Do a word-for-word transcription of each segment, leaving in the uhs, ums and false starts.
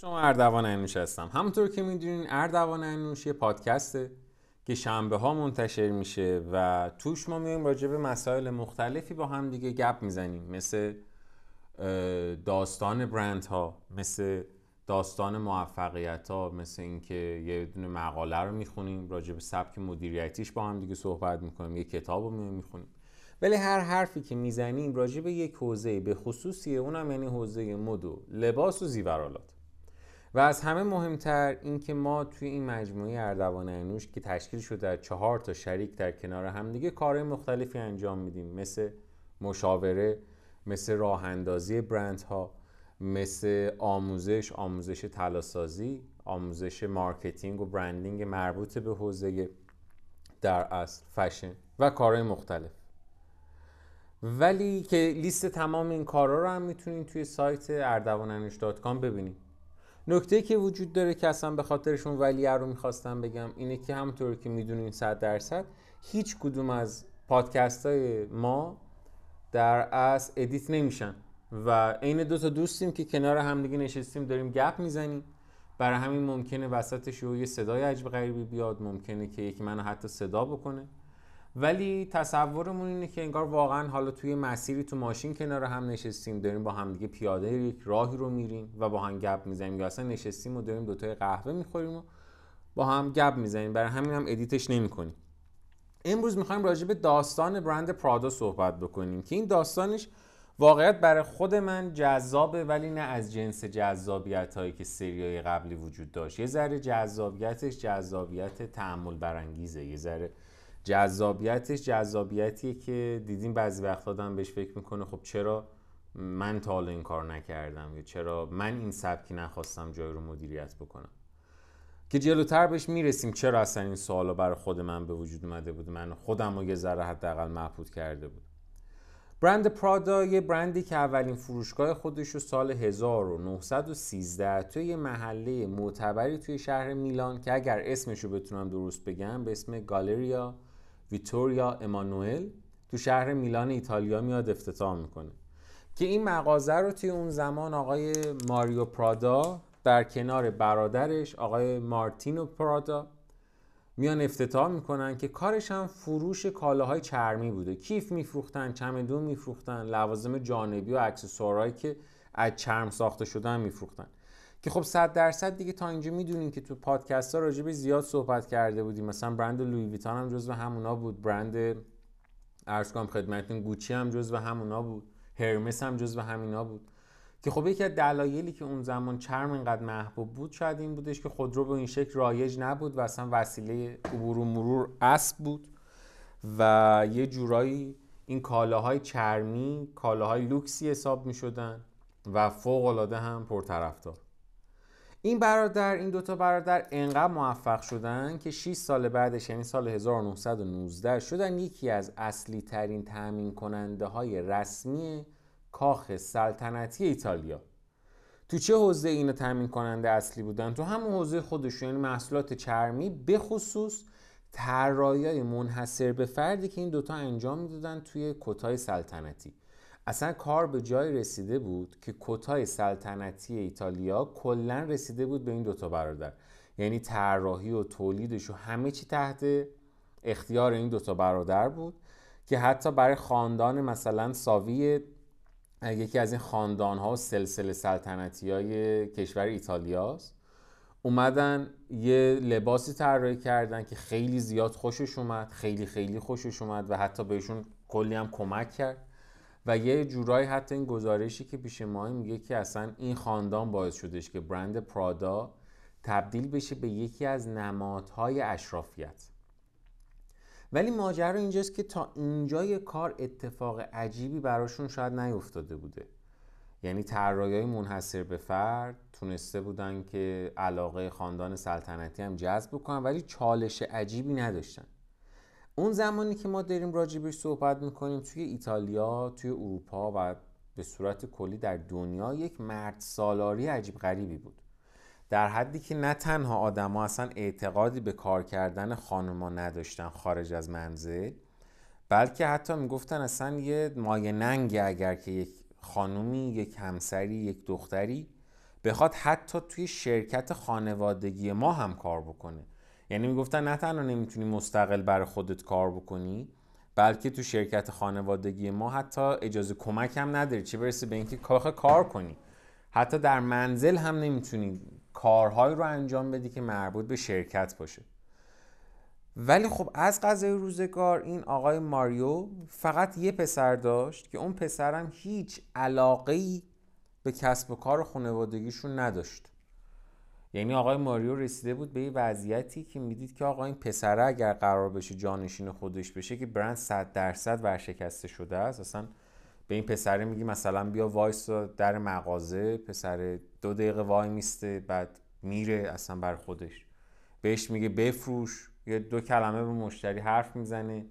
شما اردوان انوش هستم. همونطور که میدونین اردوان انوش یه پادکسته که شنبه ها منتشر میشه و توش ما میایم راجع به مسائل مختلفی با هم دیگه گپ میزنیم، مثل داستان برند ها، مثل داستان موفقیت ها، مثل اینکه یه دونه مقاله رو میخونیم راجع به سبک مدیریتیش با هم دیگه صحبت میکنیم، یه کتاب رو میخونیم. ولی هر حرفی که میزنیم راجع به یک حوزه به خصوصیه، اونم یعنی حوزه مد و لباس و زیورآلات. و از همه مهمتر اینکه ما توی این مجموعه اردوان انوش که تشکیل شده از چهار تا شریک در کنار هم دیگه کارهای مختلفی انجام میدیم، مثل مشاوره، مثل راه اندازی برندها، مثل آموزش، آموزش طلاسازی، آموزش مارکتینگ و برندینگ مربوط به حوزه در اصل فشن و کارهای مختلف. ولی که لیست تمام این کارها رو هم میتونین توی سایت اردوان انوش دات کام ببینید. نکته که وجود داره که اصلا به خاطرشون ولیه رو میخواستم بگم اینه که همونطور که میدونین صد درصد هیچ کدوم از پادکست های ما در اصل ادیت نمیشن و عین دو تا دوستیم که کنار هم دیگه نشستیم داریم گپ میزنیم، برای همین ممکنه وسطش یه صدای عجب غریبی بیاد، ممکنه که یکی منو حتی صدا بکنه، ولی تصورمون اینه که انگار واقعا حالا توی مسیری تو ماشین کنار هم نشستیم، داریم با هم دیگه پیاده یک راهی رو میریم و با هم گپ میزنیم، یا اصلا نشستیم و داریم دو تا قهوه میخوریم و با هم گپ میزنیم، برای همین هم ادیتش نمیکنیم. امروز میخوایم راجع به داستان برند پرادا صحبت بکنیم که این داستانش واقعیت برای خود من جذابه، ولی نه از جنس جذابیت هایی که سریای قبلی وجود داشت. یه ذره جذابیتش جذابیت تأمل برانگیزه، یه ذره جذابیتش جذابیتیه که دیدیم بعضی وقت آدم بهش فکر میکنه خب چرا من تا حالا این کار نکردم، یا چرا من این سبکی نخواستم جای رو مدیریت بکنم، که جلوتر بهش میرسیم چرا اصلا این سوالا برای خود من به وجود اومده بود، من خودم رو یه ذره حداقل محدود کرده بود. برند پرادا یه برندی که اولین فروشگاه خودش رو سال هزار و نهصد و سیزده توی یه محله معتبری توی شهر میلان که اگر اسمش رو بتونم درست بگم به اسم گالریا ویتوریا امانوئل تو شهر میلان ایتالیا میاد افتتاح میکنه، که این مغازه رو توی اون زمان آقای ماریو پرادا در کنار برادرش آقای مارتینو پرادا میان افتتاح میکنن که کارش هم فروش کالاهای چرمی بوده. کیف میفروختن، چمدون میفروختن، لوازم جانبی و اکسسوارهایی که از چرم ساخته شدن میفروختن، که خب صد درصد دیگه تا اینجا میدونین که تو پادکست ها راجع به زیاد صحبت کرده بودیم. مثلا برند لویی ویتون هم جزو همونا بود، برند عرض کنم خدمتتون گوچی هم جزو همونا بود، هرمس هم جزو همینا بود، که خب یکی از دلایلی که اون زمان چرم اینقدر محبوب بود شاید این بودش که خودرو به این شکل رایج نبود و اصلا وسیله عبور و مرور اسب بود و یه جورایی این کالاهای چرمی کالاهای لوکسی حساب می‌شدن و فوق‌العاده هم پرطرفدار. این برادر، این دوتا برادر انقدر موفق شدن که شش سال بعدش یعنی سال هزار و نهصد و نوزده شدن یکی از اصلی ترین تأمین کننده های رسمی کاخ سلطنتی ایتالیا. تو چه حوزه اینا تأمین کننده اصلی بودن؟ تو همون حوزه خودشون، یعنی محصولات چرمی، به خصوص طراحی‌های منحصر به فردی که این دوتا انجام میدادن توی کتای سلطنتی. اصلا کار به جای رسیده بود که کتای سلطنتی ایتالیا کلن رسیده بود به این دوتا برادر، یعنی طراحی و تولیدش و همه چی تحت اختیار این دوتا برادر بود، که حتی برای خاندان مثلا ساوی یکی از این خاندانها و سلسله سلطنتی های کشور ایتالیاست اومدن یه لباسی طراحی کردن که خیلی زیاد خوشش اومد، خیلی خیلی خوشش اومد و حتی بهشون کلی هم کمک کرد و یه جورایی حتی این گزارشی که پیش ما میگه که اصلا این خاندان باعث شدش که برند پرادا تبدیل بشه به یکی از نمادهای اشرافیت. ولی ماجرا اینجاست که تا اینجای کار اتفاق عجیبی براشون شاید نیفتاده بوده، یعنی طراحی‌های منحصر به فرد تونسته بودن که علاقه خاندان سلطنتی هم جذب کنن، ولی چالش عجیبی نداشتن. اون زمانی که ما داریم راجبش صحبت میکنیم توی ایتالیا، توی اروپا و به صورت کلی در دنیا یک مرد سالاری عجیب غریبی بود، در حدی که نه تنها آدم ها اصلا اعتقادی به کار کردن خانوما نداشتن خارج از منزل، بلکه حتی میگفتن اصلا یه مایه ننگه اگر که یک خانومی، یک همسری، یک دختری بخواد حتی توی شرکت خانوادگی ما هم کار بکنه. یعنی میگفتن نه تنها نمیتونی مستقل برای خودت کار بکنی، بلکه تو شرکت خانوادگی ما حتی اجازه کمک هم نداری، چه برسه به اینکه کاخ کار کنی. حتی در منزل هم نمیتونی کارهایی رو انجام بدی که مربوط به شرکت باشه. ولی خب از قضای روزگار این آقای ماریو فقط یه پسر داشت که اون پسرم هیچ علاقه‌ای به کسب و کار خانوادگیشون نداشت. یعنی آقای ماریو رسیده بود به یه وضعیتی که میدید که آقا این پسره اگر قرار بشه جانشین خودش بشه که برند صد درصد ورشکسته شده است، اصلا به این پسره میگی مثلا بیا وایسا در مغازه، پسره دو دقیقه وای میسته بعد میره اصلا بر خودش، بهش میگه بفروش، یه دو کلمه به مشتری حرف میزنه،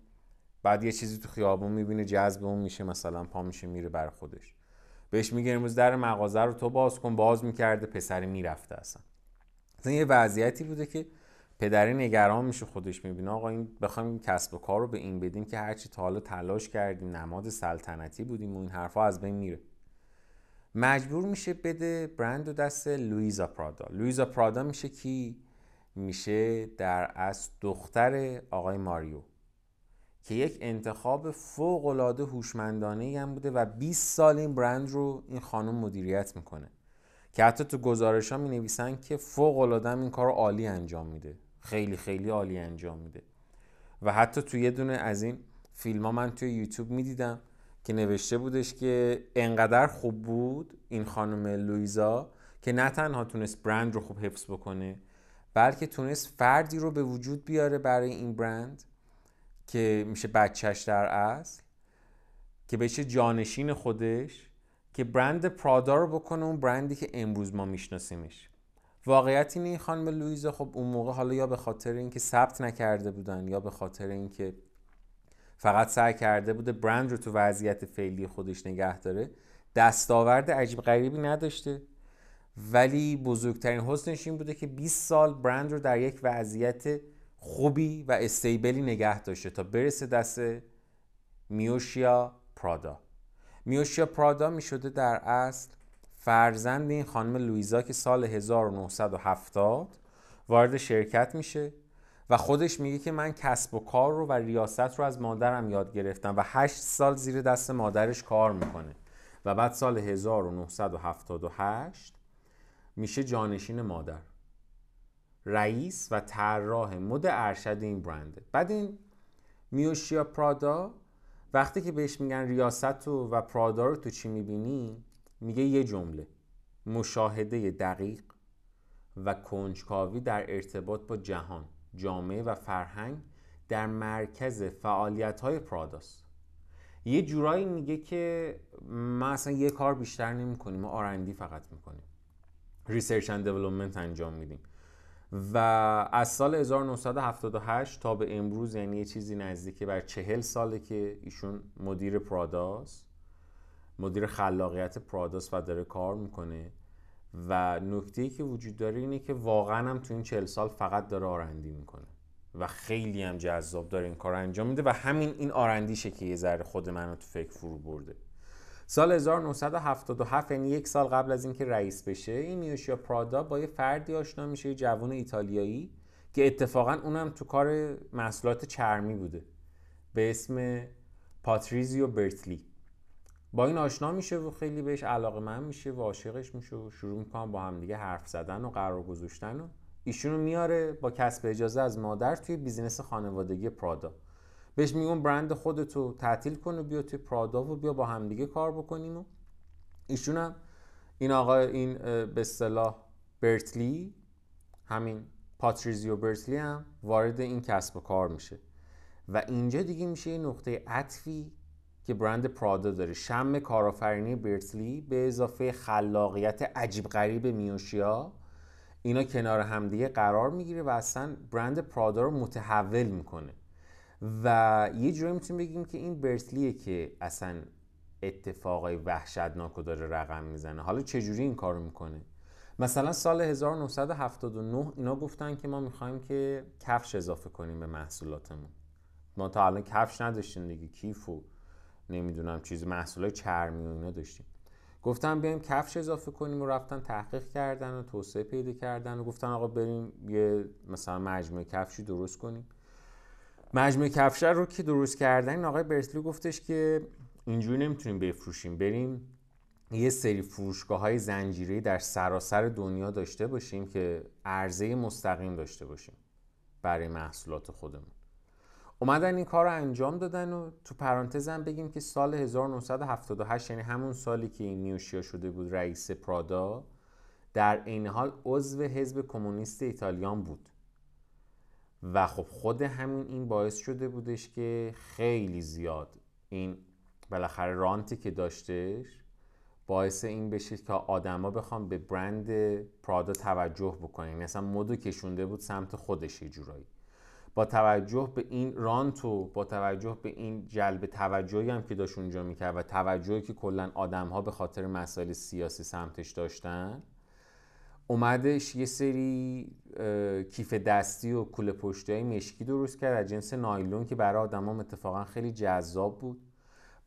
بعد یه چیزی تو خیابون میبینه جذب اون میشه، مثلا پا میشه میره بر خودش، بهش میگه امروز در مغازه رو تو باز کن، باز میکرده پسره میرفته. اصلا یه وضعیتی بوده که پدری نگران میشه، خودش میبینه آقا این بخوایم کسب و کار رو به این بدیم که هرچی تا حالا تلاش کردیم نماد سلطنتی بودیم و این حرفا از بین میره. مجبور میشه بده برند و دست لوئیزا پرادا. لوئیزا پرادا میشه کی؟ میشه در اصل دختر آقای ماریو که یک انتخاب فوق‌العاده هوشمندانه‌ای هم بوده و بیست سال این برند رو این خانم مدیریت میکنه که حتی تو گزارش ها می نویسن که فوق العاده این کار عالی انجام میده، خیلی خیلی عالی انجام میده. و حتی تو یه دونه از این فیلم ها من توی یوتیوب می دیدم که نوشته بودش که انقدر خوب بود این خانم لوئیزا که نه تنها تونست برند رو خوب حفظ بکنه، بلکه تونست فردی رو به وجود بیاره برای این برند که میشه بچهش در اصل، که بشه جانشین خودش، که برند پرادا رو بکنه اون برندی که امروز ما میشناسیمش. واقعیت اینه این خانم لوئیزا خب اون موقع حالا یا به خاطر اینکه ثبت نکرده بودن یا به خاطر اینکه فقط سعی کرده بوده برند رو تو وضعیت فعلی خودش نگه داره، دستاورد عجیب غریبی نداشته، ولی بزرگترین حسنش این بوده که بیست سال برند رو در یک وضعیت خوبی و استیبلی نگه داشته تا برسه دست میوشیا پرادا. میوشیا پرادا می شده در اصل فرزند این خانم لوئیزا که سال هزار و نهصد و هفتاد وارد شرکت میشه و خودش میگه که من کسب و کار رو و ریاست رو از مادرم یاد گرفتم و هشت سال زیر دست مادرش کار میکنه و بعد سال هزار و نهصد و هفتاد و هشت میشه جانشین مادر، رئیس و طراح مد ارشد این برنده. بعد این میوشیا پرادا وقتی که بهش میگن ریاست و, و پرادا رو تو چی میبینی؟ میگه یه جمله: مشاهده دقیق و کنجکاوی در ارتباط با جهان، جامعه و فرهنگ در مرکز فعالیت‌های پراداست. یه جورایی میگه که ما اصلا یه کار بیشتر نمی‌کنیم، ما آرندی فقط می‌کنیم، ریسرچ اند دیولپمنت انجام میدیم. و از سال هزار و نهصد و هفتاد و هشت تا به امروز، یعنی یه چیزی نزدیک بر چهل ساله که ایشون مدیر پراداست، مدیر خلاقیت پراداست و داره کار میکنه. و نکته‌ای که وجود داره اینه که واقعا هم تو این چهل سال فقط داره آرندی میکنه و خیلی هم جذاب داره این کار انجام میده و همین این آرندیشه که یه ذره خود منو تو فکر فرو برده. سال هزار و نهصد و هفتاد و هفت، یعنی یک سال قبل از اینکه رئیس بشه، این میوشیا پرادا با یه فردی آشنا میشه، یه جوان ایتالیایی که اتفاقاً اونم تو کار محصولات چرمی بوده به اسم پاتریزیو برتلی. با این آشنا میشه و خیلی بهش علاقه‌مند میشه و عاشقش میشه و شروع میکنن با هم دیگه حرف زدن و قرار گذاشتن و ایشونو میاره با کسب اجازه از مادر توی بیزینس خانوادگی پرادا. بهش میگم برند خودتو تعطیل کن و بیا توی پرادا و بیا با هم دیگه کار بکنیم. و ایشون هم این آقا این به اصطلاح برتلی، همین پاتریزیو برتلی، هم وارد این کسب و کار میشه و اینجا دیگه میشه یه نقطه عطفی که برند پرادا داره. شم کارآفرینی برتلی به اضافه خلاقیت عجیب غریب میوشیا، اینا کنار هم دیگه قرار میگیره و اصلا برند پرادا رو متحول میکنه. و یه جوری میتونیم بگیم که این برتلیه که اصلا اتفاقای وحشتناک رو داره رقم میزنه. حالا چجوری این کارو میکنه؟ مثلا سال هزار و نهصد و هفتاد و نه اینا گفتن که ما میخوایم که کفش اضافه کنیم به محصولاتمون. ما تا الان کفش نداشتیم دیگه، کیف و نمیدونم چیز محصولای چرمی و اینا داشتیم. گفتن بیایم کفش اضافه کنیم و رفتن تحقیق کردن و توسعه پیدا کردن و گفتن آقا بریم یه مثلا مجموعه کفشی درست کنیم. مجموعه کفش رو که درست کردن آقای برتلی گفتش که اینجوری نمیتونیم بفروشیم، بریم یه سری فروشگاه‌های زنجیری در سراسر دنیا داشته باشیم که عرضه مستقیم داشته باشیم برای محصولات خودمون. اومدن این کار رو انجام دادن و تو پرانتزم بگیم که سال هزار و نهصد و هفتاد و هشت، یعنی همون سالی که میوشیا شده بود رئیس پرادا، در این حال عضو حزب کمونیست ایتالیان بود و خب خود همین این باعث شده بودش که خیلی زیاد این بالاخره رانتی که داشتش باعث این بشه که آدما بخوام به برند پرادا توجه بکنن. مثلا مدو کشونده بود سمت خودش یه جورایی. با توجه به این رانت و با توجه به این جلب توجهی هم که داشت اونجا میکرد و توجهی که کلا آدم‌ها به خاطر مسائل سیاسی سمتش داشتن، اومدش یه سری کیف دستی و کوله پشتی‌های مشکی درست کرد از جنس نایلون که برای آدم‌ها اتفاقا خیلی جذاب بود.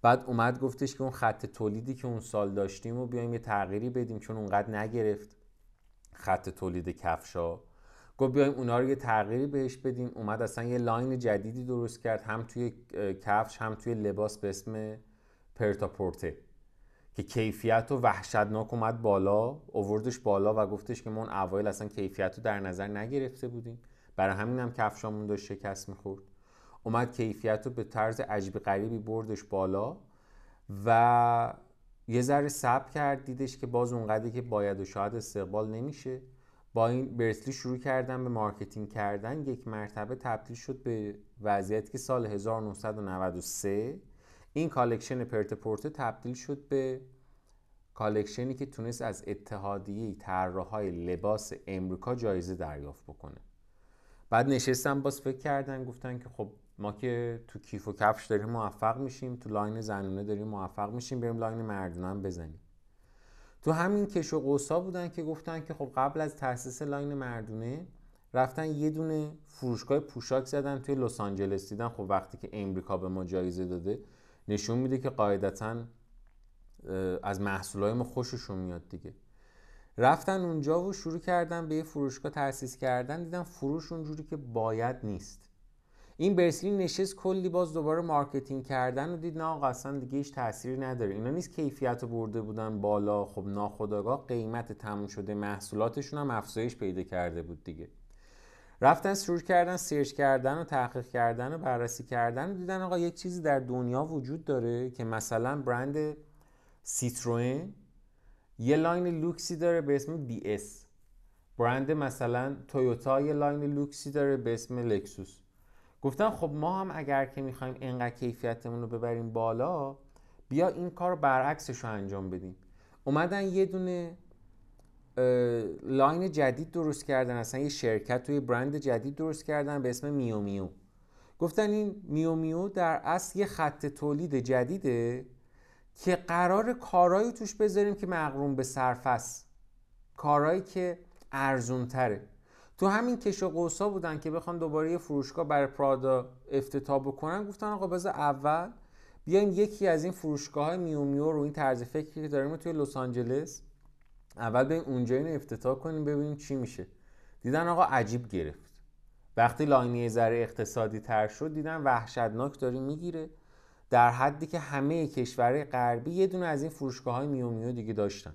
بعد اومد گفتش که اون خط تولیدی که اون سال داشتیم و بیایم یه تغییری بدیم، چون اونقدر نگرفت خط تولید کفشا، گفت بیایم اونا رو یه تغییری بهش بدیم. اومد اصلا یه لاین جدیدی درست کرد هم توی کفش هم توی لباس به اسم پرتاپورته که کیفیت رو وحشتناک اومد بالا، آوردش بالا و گفتش که ما اون اوایل اصلا کیفیت رو در نظر نگرفته بودیم، برای همین هم کفشامون داشت شکست می‌خورد. اومد کیفیت رو به طرز عجیب غریبی بردش بالا و یه ذره صبر کرد، دیدش که باز اونقدری که باید و شاید استقبال نمیشه. با این برتلی شروع کردن به مارکتینگ کردن، یک مرتبه تبدیل شد به وضعیتی که سال هزار و نهصد و نود و سه این کالکشن پرتاپورته تبدیل شد به کالکشنی که تونست از اتحادیه طراحای لباس امریکا جایزه دریافت بکنه. بعد نشستن باز فکر کردن، گفتن که خب ما که تو کیف و کفش داریم موفق میشیم، تو لاین زنونه داریم موفق میشیم، بریم لاین مردونه هم بزنیم. تو همین کش و قوسا بودن که گفتن که خب قبل از تاسیس لاین مردونه رفتن یه دونه فروشگاه پوشاک زدن توی لس آنجلس، دیدن خب وقتی که امریکا به ما جایزه داده نشون میده که قاعدتا از محصولای ما خوششون میاد دیگه. رفتن اونجا و شروع کردن به یه فروشگاه تأسیس کردن، دیدن فروش اونجوری که باید نیست. این برسلی نشست کلی باز دوباره مارکتینگ کردن و دید نه آقا اصلا دیگه هیچ تأثیری نداره، اینا نیست کیفیت رو برده بودن بالا، خب ناخودآگاه قیمت تموم شده محصولاتشون هم افزایش پیدا کرده بود دیگه. رفتن شروع کردن سرچ کردن و تحقیق کردن و بررسی کردن و دیدن آقا یک چیزی در دنیا وجود داره که مثلا برند سیتروئن یه لاین لوکسی داره به اسم دی اس، برند مثلا تویوتا یه لاین لوکسی داره به اسم لکسوس. گفتن خب ما هم اگر که میخوایم اینقدر کیفیتمون رو ببریم بالا، بیا این کار برعکسش رو انجام بدیم. اومدن یه دونه لاین جدید درست کردن، اصلا یه شرکت توی برند جدید درست کردن به اسم میو میو. گفتن این میو میو در اصل یه خط تولید جدیده که قرار کارایی توش بذاریم که مغروم به صرف است، کارایی که ارزون تره. تو همین کش و قوسا بودن که بخوان دوباره یه فروشگاه برای پرادا افتتاح بکنن، گفتن آقا بذار اول بیایم یکی از این فروشگاه‌های میو میو رو این طرز فکری که داریم توی لس آنجلس اول بریم اونجا اینو افتتاح کنیم ببینیم چی میشه. دیدن آقا عجیب گرفت. وقتی لاینی ذره اقتصادی تر شد دیدن وحشتناک داره میگیره، در حدی که همه کشورهای غربی یه دونه از این فروشگاه‌های میو میو دیگه داشتن.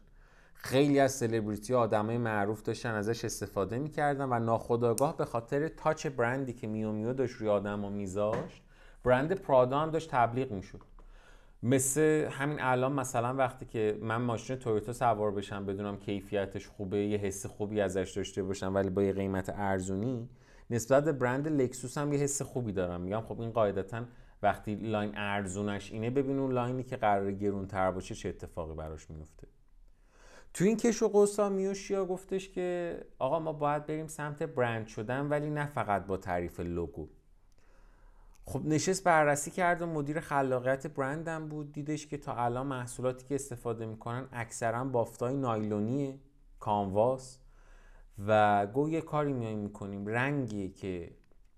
خیلی از سلبریتی و آدمای معروف داشتن ازش استفاده می‌کردن و ناخودآگاه به خاطر تاچ برندی که میو میو داشت روی آدمو می‌ذاشت، برند پرادا هم داشت تبلیغ می‌شد. مثل همین الان مثلا وقتی که من ماشین تویوتا سوار بشم بدونم کیفیتش خوبه، یه حس خوبی ازش داشته باشم ولی با یه قیمت ارزونی، نسبت به برند لکسوس هم یه حس خوبی دارم. میگم خب این قاعدتاً وقتی لاین ارزونش اینه، ببین اون لاینی که قراره گرون‌تر باشه چه اتفاقی براش میفته. تو این کش و قوسا میوشیا گفتش که آقا ما باید بریم سمت برند شدن، ولی نه فقط با تعریف لوگو. خب نشست بررسی کرد و مدیر خلاقیت برندم بود، دیدش که تا الان محصولاتی که استفاده میکنن اکثرا بافتای نایلونیه، کانواس، و گو یه کاری میایم میکنیم رنگی که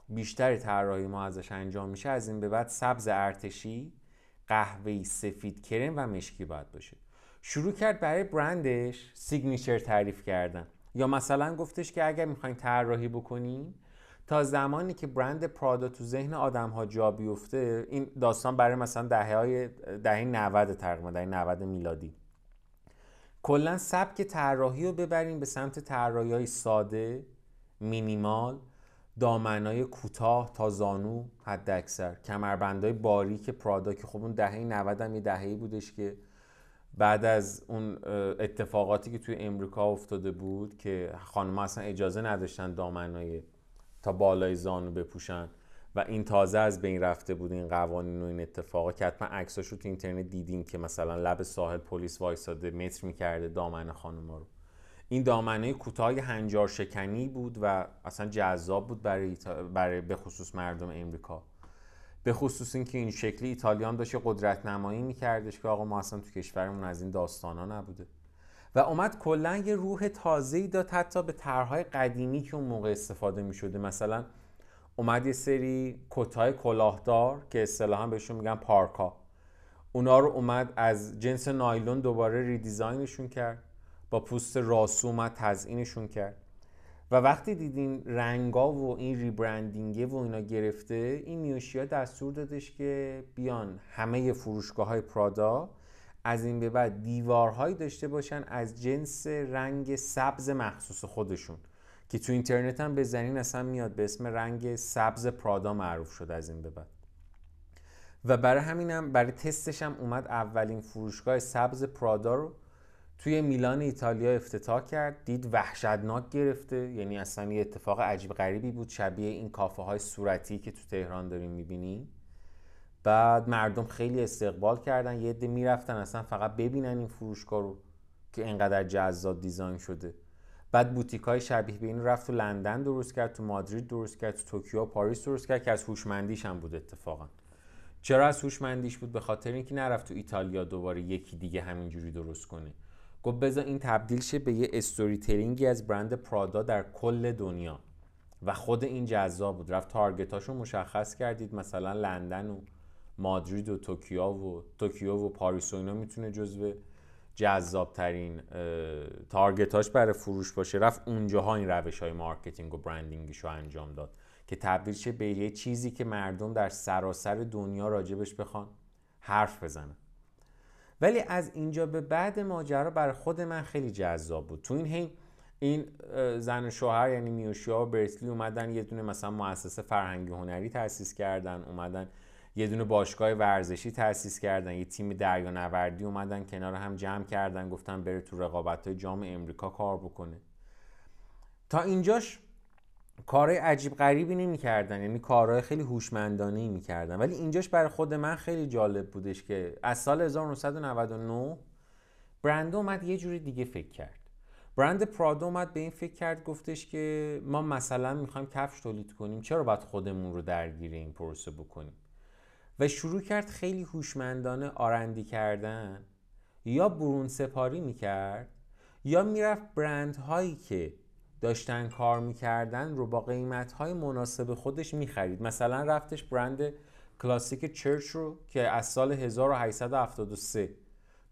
بیشتر طراحی ما ازش انجام میشه از این به بعد سبز ارتشی، قهوه‌ای، سفید، کرم و مشکی باید باشه. شروع کرد برای برندش سیگنیچر تعریف کردن، یا مثلا گفتش که اگر میخواین طراحی بکنین تا زمانی که برند پرادا تو ذهن آدم‌ها جا بیفته، این داستان برای مثلا دهه‌های دهه نود تقریبا، دهه نود میلادی، کلا سبک طراحی رو ببریم به سمت طراحی‌های ساده، مینیمال، دامنای کوتاه تا زانو حد اکثر، کمربندای باریک پرادا که خب اون دهه نود هم یه دهه‌ای بودش که بعد از اون اتفاقاتی که توی امریکا افتاده بود که خانم‌ها اصلا اجازه نداشتن دامنای تا بالای زانو بپوشن و این تازه از بین رفته بود این قوانین و این اتفاقا، که حتما عکساش رو تو اینترنت دیدین که مثلا لب ساحل پلیس وایساده متر می‌کرده دامن خانم‌ها رو. این دامنه کوتاه هنجار شکنی بود و اصلا جذاب بود برای برای به خصوص مردم امریکا، به خصوص اینکه این شکلی ایتالیا هم داشت قدرت نمایی می‌کردش که آقا ما اصلا تو کشورمون از این داستانا نبوده و اومد کلا یه روح تازه‌ای داد حتی به طرح‌های قدیمی که اون موقع استفاده می‌شده. مثلا اومد یه سری کتای کلاهدار که اصطلاحاً بهشون میگن پارکا، اونا رو اومد از جنس نایلون دوباره ریدیزاینشون کرد، با پوست راسو اومد تزیینشون کرد و وقتی دیدین رنگا و این ریبرندینگ و اینا گرفته، این میوشیا دستور دادش که بیان همه فروشگاه‌های پرادا از این به بعد دیوارهایی داشته باشن از جنس رنگ سبز مخصوص خودشون که تو اینترنت هم بزنین اصلا میاد، به اسم رنگ سبز پرادا معروف شد از این به بعد. و برای همینم برای تستش هم اومد اولین فروشگاه سبز پرادا رو توی میلان ایتالیا افتتاح کرد، دید وحشتناک گرفته، یعنی اصلا یه اتفاق عجیب غریبی بود، شبیه این کافه های صورتی که تو تهران داریم میبینیم. بعد مردم خیلی استقبال کردن، یه عده میرفتن اصلا فقط ببینن این فروشگاه رو که اینقدر جذاب دیزاین شده. بعد بوتیکای شبیه به این رفت تو لندن درست کرد، تو مادرید درست کرد، تو توکیو و پاریس درست کرد که از هوشمندیش هم بود اتفاقا. چرا از هوشمندیش بود؟ به خاطر اینکه نرفت تو ایتالیا دوباره یکی دیگه همینجوری درست کنه، گفت بذار این تبدیل شه به یه استوری تلینگی از برند پرادا در کل دنیا و خود این جذاب بود. رفت تارگتاشو مشخص کردید، مثلا لندن و مادرید و توکیو و توکیو و پاریس و اینا میتونه جزو جذابترین تارگتاش برای فروش باشه. رفت اونجاها این روش‌های مارکتینگ و برندینگشو انجام داد که تبدیل شه به یه چیزی که مردم در سراسر دنیا راجبش بخوان حرف بزنن. ولی از اینجا به بعد ماجرا برای خود من خیلی جذاب بود. تو این هی این زن و شوهر یعنی میوشیا و برتلی اومدن یه دونه مثلا مؤسسه فرهنگی هنری تأسیس کردن، اومدن یه دونه باشگاه ورزشی تأسیس کردن، یه تیم دریانوردی اومدن کنار هم جمع کردن، گفتن بره تو رقابت‌های جام امریکا کار بکنه. تا اینجاش کارهای عجیب غریبی نمی‌کردن، یعنی کارهای خیلی هوشمندانه‌ای می‌کردن، ولی اینجاش برای خود من خیلی جالب بودش که از سال هزار و نهصد و نود و نه برند اومد یه جوری دیگه فکر کرد. برند پرادا اومد به این فکر کرد، گفتش که ما مثلا می‌خوایم کفش تولید کنیم، چرا باید خودمون رو درگیر این پروسه بکنیم؟ و شروع کرد خیلی هوشمندانه آرندی کردن، یا برون سپاری میکرد یا میرفت برندهایی که داشتن کار میکردن رو با قیمتهای مناسب خودش میخرید. مثلا رفتش برند کلاسیک چرچ رو که از سال هزار و هشتصد و هفتاد و سه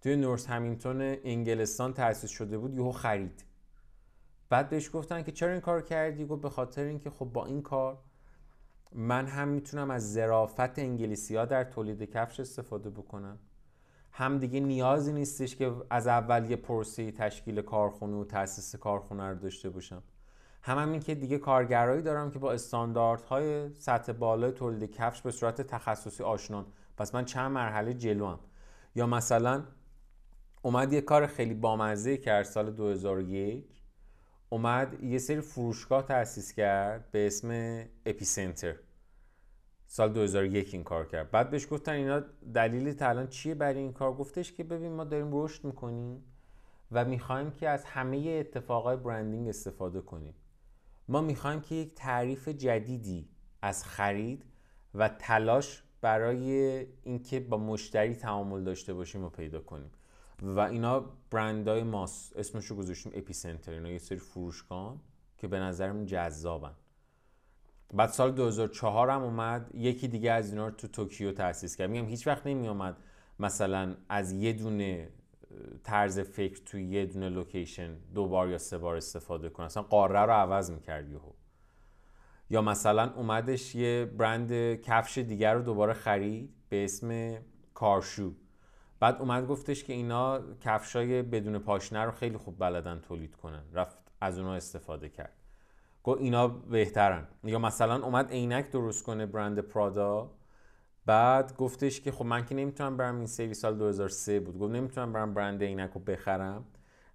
توی نورثمپتون انگلستان تأسیس شده بود یهو خرید. بعد بهش گفتن که چرا این کار کردی؟ گفت به خاطر اینکه خب با این کار من هم میتونم از ظرافت انگلیسی‌ها در تولید کفش استفاده بکنم، هم دیگه نیازی نیستش که از اول یه پروسه تشکیل کارخونه و تأسیس کارخونه رو داشته باشم، هم هم این که دیگه کارگرایی دارم که با استانداردهای سطح بالای تولید کفش به صورت تخصصی آشنان، پس من چند مرحله جلوام. یا مثلا اومد یه کار خیلی بامزه کرد سال دو هزار و یک، اومد یه سری فروشگاه تأسیس کرد به اسم اپیسنتر. سال دو هزار و یک این کار کرد. بعد بهش گفتن اینا دلیل الان چیه برای این کار؟ گفتش که ببین ما داریم رشد میکنیم و میخوایم که از همه اتفاقای برندینگ استفاده کنیم، ما میخوایم که یک تعریف جدیدی از خرید و تلاش برای اینکه با مشتری تعامل داشته باشیم و پیدا کنیم و اینا برندای ماست. اسمشو گذاشتیم اپیسنتر. اینا یه سری فروشگان که به نظرم جذابن. بعد سال دو هزار و چهار هم اومد یکی دیگه از اینا رو تو توکیو تأسیس کرد. میگم هیچ وقت نمی اومد مثلا از یه دونه طرز فکر توی یه دونه لوکیشن دو بار یا سه بار استفاده کنه، اصلا قاره رو عوض می‌کرد یهو. یا مثلا اومدش یه برند کفش دیگر رو دوباره خرید به اسم کارشو، بعد اومد گفتش که اینا کفشای بدون پاشنه رو خیلی خوب بلدن تولید کنن، رفت از اونها استفاده کرد، گفت اینا بهترن. یا مثلا اومد عینک درست کنه برند پرادا، بعد گفتش که خب من که نمیتونم برم، این سری سال دو هزار و سه بود، گفت نمیتونم برم برند عینک رو بخرم،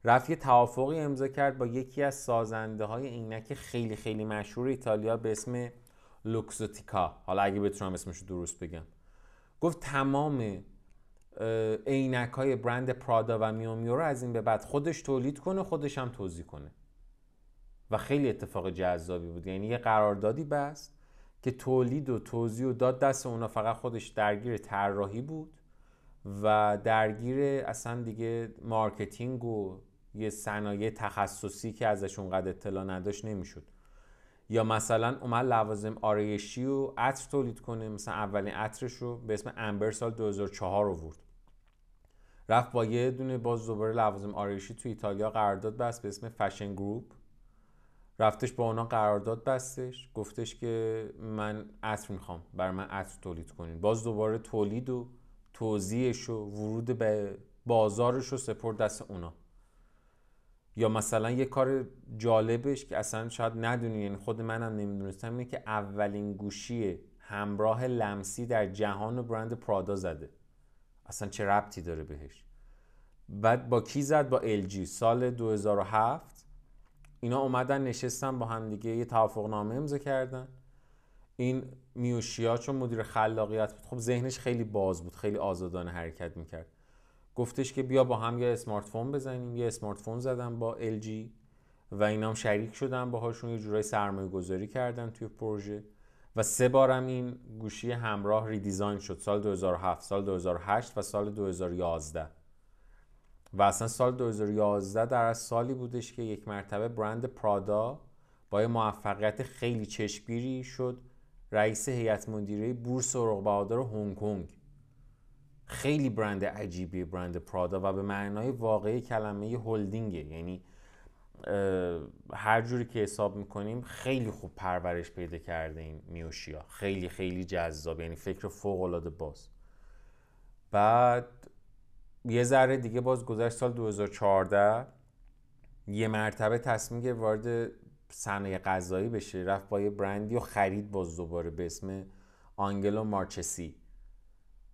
رفت یه توافقی امضا کرد با یکی از سازنده های عینک خیلی خیلی مشهور ایتالیا به اسم لوکسوتیکا، حالا اگه بتونم اسمش درست بگم. گفت تمام عینک های برند پرادا و میو میو رو از این به بعد خودش تولید کنه، خودش هم توزیع کنه. و خیلی اتفاق جذابی بود، یعنی یه قراردادی بست که تولید و توزیع و داد دست اونا، فقط خودش درگیر طراحی بود و درگیر اصلا دیگه مارکتینگ و یه صنایع تخصصی که ازش اونقدر اطلاع نداشت نمیشد. یا مثلا اومد لوازم آرایشی و عطر تولید کنه، مثلا اولین عطرش رو به اسم امبر سال دو هزار و چهار آورد، رفت با یه دونه باز دوباره لوازم آرایشی تو ایتالیا قرارداد بست به اسم فشن گروپ، رفتش با اونا قرارداد بستش، گفتش که من عطر میخوام، برای من عطر تولید کنین. باز دوباره تولید و توزیعش و ورود به بازارش رو سپرد دست اونا. یا مثلا یه کار جالبش که اصلا شاید ندونی، یعنی خود منم نمیدونستم، اینه که اولین گوشی همراه لمسی در جهان و برند پرادا زده، اصلا چه ربطی داره بهش. بعد با کی زد؟ با ال جی. سال دو هزار و هفت اینا اومدن نشستن با هم دیگه، یه توافقنامه امضا کردن. این میوشیا چون مدیر خلاقیت بود، خب ذهنش خیلی باز بود، خیلی آزادانه حرکت میکرد، گفتش که بیا با هم یه اسمارت فون بزنیم. یه اسمارت فون زدن با ال جی و اینا هم شریک شدن باهاشون، یه جورای سرمایه گذاری کردن توی پروژه و سه بارم این گوشی همراه ریدیزاین شد، سال دو هزار و هفت، سال دو هزار و هشت و سال دو هزار و یازده. و اصلا سال دو هزار و یازده در از سالی بودش که یک مرتبه برند پرادا با یه موفقیت خیلی چشمگیری شد رئیس هیئت مدیره بورس سرخ بهادار هنگ کنگ. خیلی برند عجیبی برند پرادا و به معنای واقعی کلمه یه هلدینگه، یعنی هر جوری که حساب میکنیم خیلی خوب پرورش پیدا کرده این میوشیا، خیلی خیلی جذاب، یعنی فکر فوق العاده باز. بعد یه ذره دیگه باز گذشت، سال دو هزار و چهارده یه مرتبه تصمیم گرفت وارد صنایع غذایی بشه، رفت با یه برندی و خرید باز دوباره به اسم آنگلو مارچسی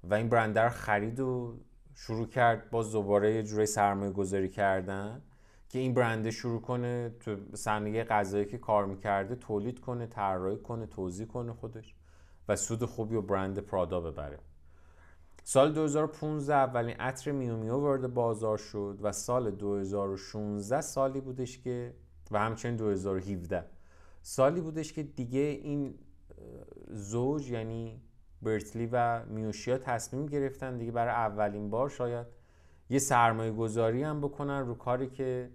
و این برند رو خرید و شروع کرد باز دوباره یه جوری سرمایه گذاری کردن که این برنده شروع کنه تو صنایع غذایی که کار میکرده تولید کنه، طراحی کنه، توزیع کنه خودش و سود خوبی و برند پرادا ببره. سال دو هزار و پانزده اولین عطر میو میو وارد بازار شد و سال دو هزار و شانزده سالی بودش که و همچنین دو هزار و هفده سالی بودش که دیگه این زوج یعنی برتلی و میوشیا تصمیم گرفتن دیگه برای اولین بار شاید یه سرمایه گذاری هم بکنن رو کاری که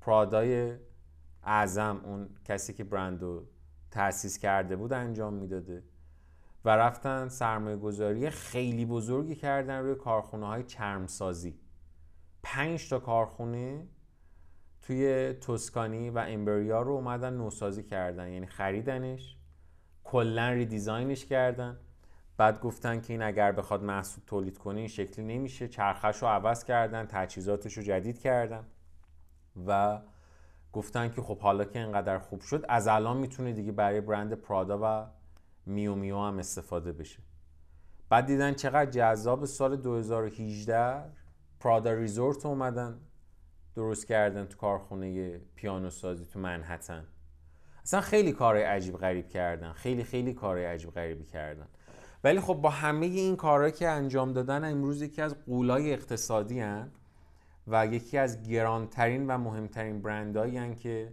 پرادای اعظم، اون کسی که برندو تأسیس کرده بود، انجام میداده و رفتن سرمایه گذاری خیلی بزرگی کردن روی کارخونه های چرمسازی. پنج تا کارخونه توی توسکانی و امبریا رو اومدن نوسازی کردن، یعنی خریدنش، کلن ریدیزاینش کردن. بعد گفتن که این اگر بخواد محصول تولید کنه این شکلی نمیشه، چرخش رو عوض کردن، تجهیزاتش رو جدید کردن و گفتن که خب حالا که اینقدر خوب شد از الان میتونه دیگه برای برند پرادا و میو میو هم استفاده بشه. بعد دیدن چقدر جذاب، سال دو هزار و هجده پرادا ریزورت اومدن درست کردن تو کارخونه پیانو سازی تو منهتن. اصلا خیلی کارهای عجیب غریب کردن، خیلی خیلی کارهای عجیب غریبی کردن. ولی خب با همه این کارهایی که انجام دادن، امروز یکی از قولای اقتصادی هن و یکی از گرانترین و مهمترین برندهایی هن که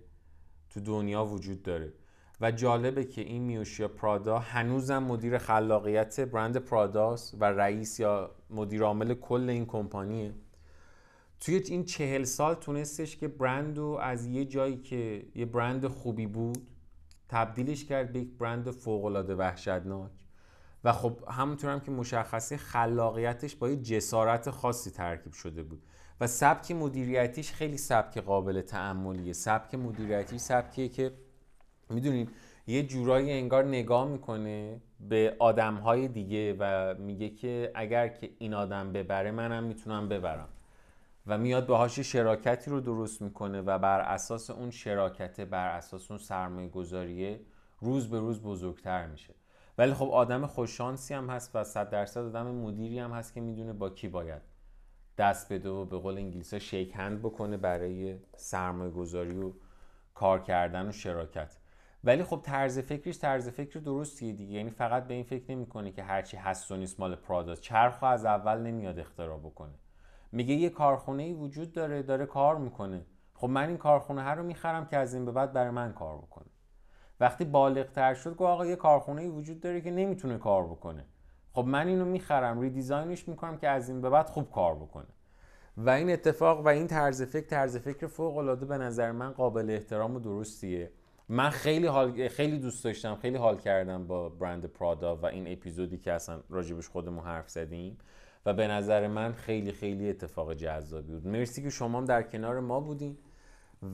تو دنیا وجود داره. و جالبه که این میوشیا پرادا هنوزم مدیر خلاقیت برند پراداست و رئیس یا مدیر عامل کل این کمپانیه. توی این چهل سال تونستش که برندو از یه جایی که یه برند خوبی بود تبدیلش کرد به یک برند فوق‌العاده وحشتناک و خب همونطور هم که مشخصه خلاقیتش با یه جسارت خاصی ترکیب شده بود و سبک مدیریتیش خیلی سبک قابل تأملیه. سبک مدیریتی سبکیه که میدونین یه جورایی انگار نگاه میکنه به آدمهای دیگه و میگه که اگر که این آدم ببره منم میتونم ببرم، و میاد باهاش شراکتی رو درست میکنه و بر اساس اون شراکته، بر اساس اون سرمایه گذاریه روز به روز بزرگتر میشه. ولی خب آدم خوششانسی هم هست و صد درصد آدم مدیری هم هست که میدونه با کی باید دست بده و به قول انگلیس‌ها شیک هند بکنه برای سرمایه گذاری و کار کردن و شراکت. ولی خب طرز فکرش طرز فکر درستیه دیگه، یعنی فقط به این فکر نمی‌کنه که هرچی هست و نیست مال پرادا، چرخو از اول نمیاد اختراع بکنه. میگه یه کارخونه‌ای وجود داره، داره کار میکنه، خب من این کارخونه ها رو میخرم که از این به بعد برای من کار بکنه. وقتی بالغ‌تر شد گفت آقا یه کارخونه‌ای وجود داره که نمیتونه کار بکنه، خب من اینو میخرم، ریدیزاینش میکنم که از این به بعد خوب کار بکنه. و این اتفاق و این طرز فکر طرز فکر فوق‌العاده به نظر من قابل احترام و درستیه. من خیلی حال خیلی دوست داشتم، خیلی حال کردم با برند پرادا و این اپیزودی که اصلا راجبش خودمون حرف زدیم و به نظر من خیلی خیلی اتفاق جذابی بود. مرسی که شما هم در کنار ما بودین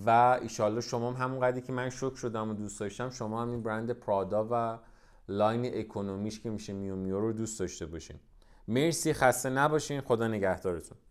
و ایشالله شما هم همونقدری که من شوک شدم و دوست داشتم شما هم این برند پرادا و لاین اکونومیش که میشه میو میو رو دوست داشته باشین. مرسی، خسته نباشین، خدا نگهدارتون.